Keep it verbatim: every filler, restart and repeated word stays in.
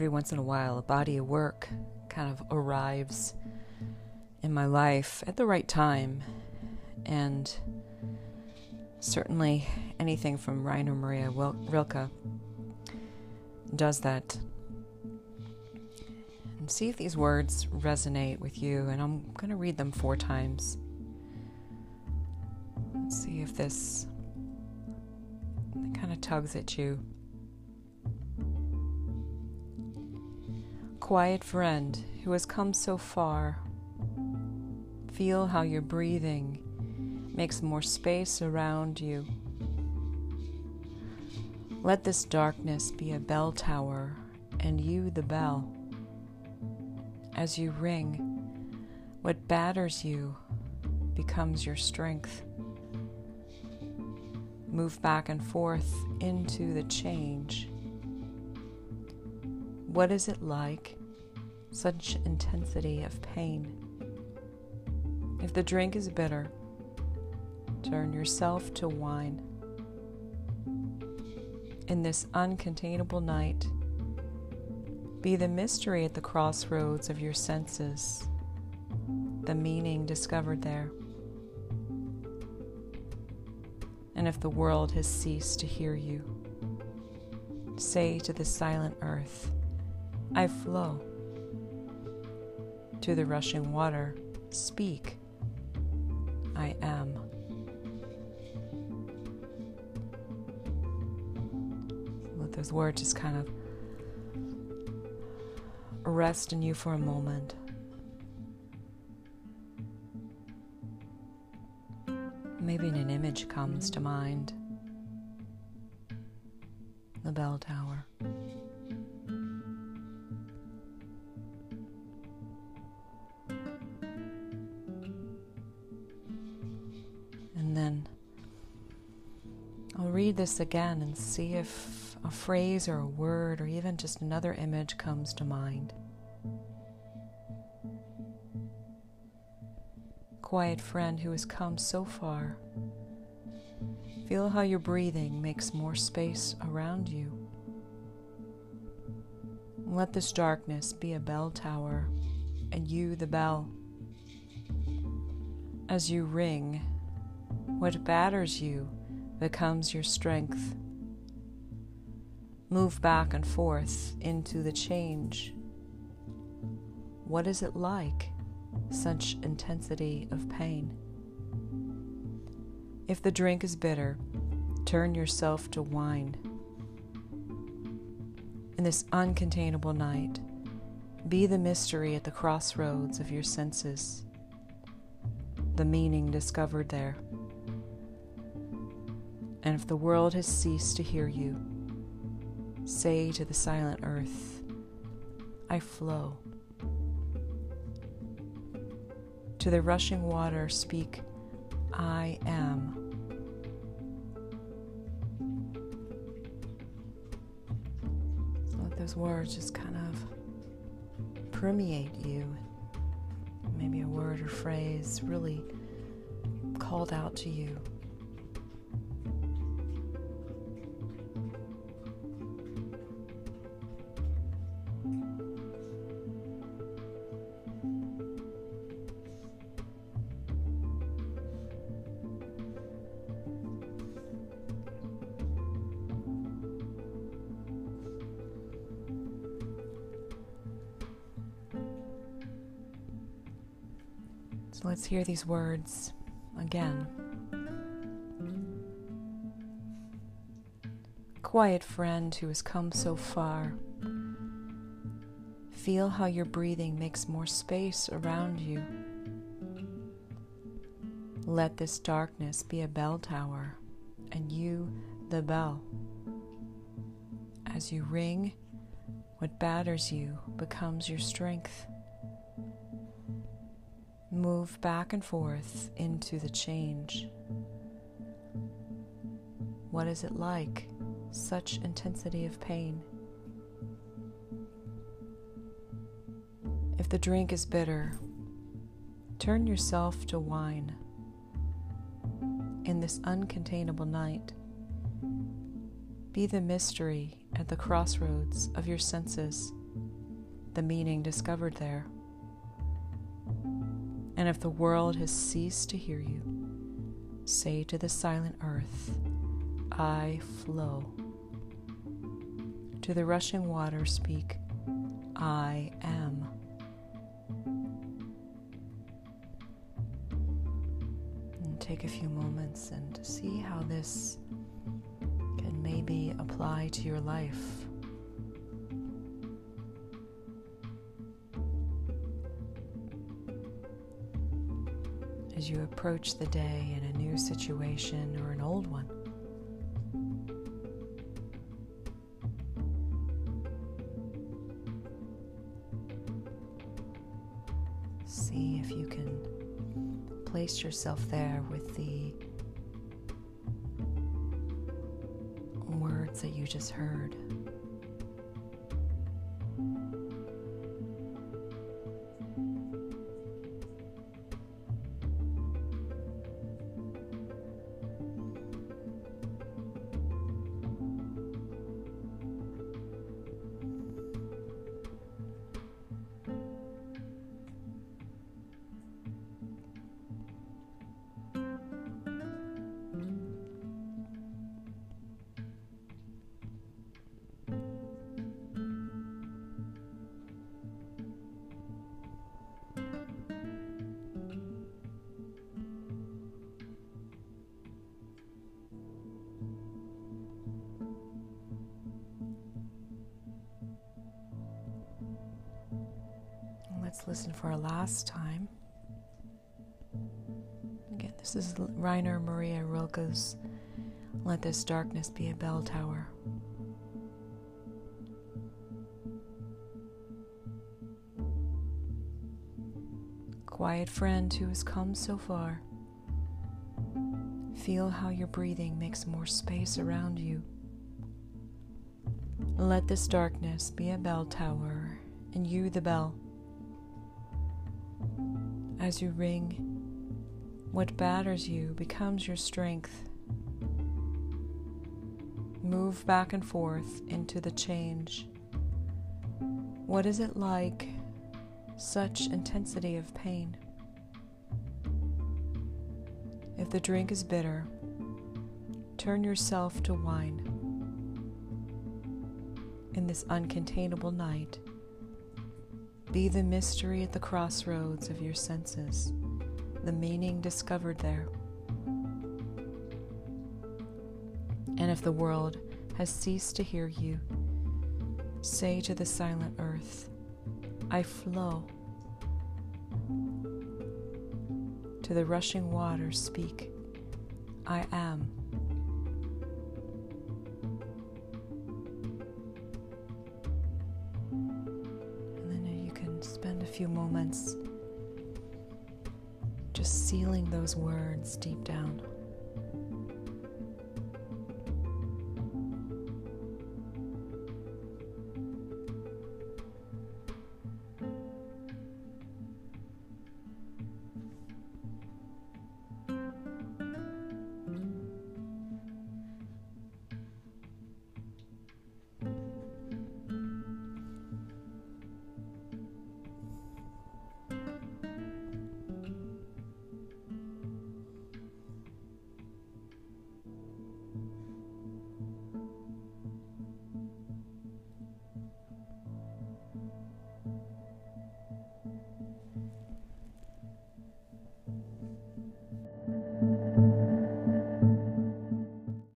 every once in a while, a body of work kind of arrives in my life at the right time. And certainly anything from Rainer Maria Rilke does that. And see if these words resonate with you. And I'm going to read them four times. Let's see if this kind of tugs at you. Quiet friend who has come so far, feel how your breathing makes more space around you. Let this darkness be a bell tower and you the bell. As you ring, what batters you becomes your strength. Move back and forth into the change. What is it like? Such intensity of pain. If the drink is bitter, turn yourself to wine. In this uncontainable night, be the mystery at the crossroads of your senses, the meaning discovered there. And if the world has ceased to hear you, say to the silent earth, I flow. To the rushing water, speak, I am. Let those words just kind of rest in you for a moment. Maybe an image comes to mind. The bell tower. And then I'll read this again and see if a phrase or a word or even just another image comes to mind. Quiet friend who has come so far, feel how your breathing makes more space around you. Let this darkness be a bell tower, and you the bell. As you ring, what batters you becomes your strength. Move back and forth into the change. What is it like? Such intensity of pain. If the drink is bitter, turn yourself to wine. In this uncontainable night, be the mystery at the crossroads of your senses, the meaning discovered there. And if the world has ceased to hear you, say to the silent earth, I flow. To the rushing water, speak, I am. So let those words just kind of permeate you. Maybe a word or phrase really called out to you. So let's hear these words again. Quiet friend who has come so far, feel how your breathing makes more space around you. Let this darkness be a bell tower, and you the bell. As you ring, what batters you becomes your strength. Move back and forth into the change. What is it like? Such intensity of pain. If the drink is bitter, turn yourself to wine. In this uncontainable night, be the mystery at the crossroads of your senses, the meaning discovered there. And if the world has ceased to hear you, say to the silent earth, I flow. To the rushing water speak, I am. And take a few moments and see how this can maybe apply to your life. As you approach the day in a new situation or an old one, see if you can place yourself there with the words that you just heard. Let's listen for a last time. Again, this is Rainer Maria Rilke's Let This Darkness Be a Bell Tower. Quiet friend who has come so far, feel how your breathing makes more space around you. Let this darkness be a bell tower, and you the bell. As you ring, what batters you becomes your strength. Move back and forth into the change. What is it like, such intensity of pain? If the drink is bitter, turn yourself to wine. In this uncontainable night, be the mystery at the crossroads of your senses, the meaning discovered there. And if the world has ceased to hear you, say to the silent earth, I flow. To the rushing water speak, I am. Few moments, just sealing those words deep down.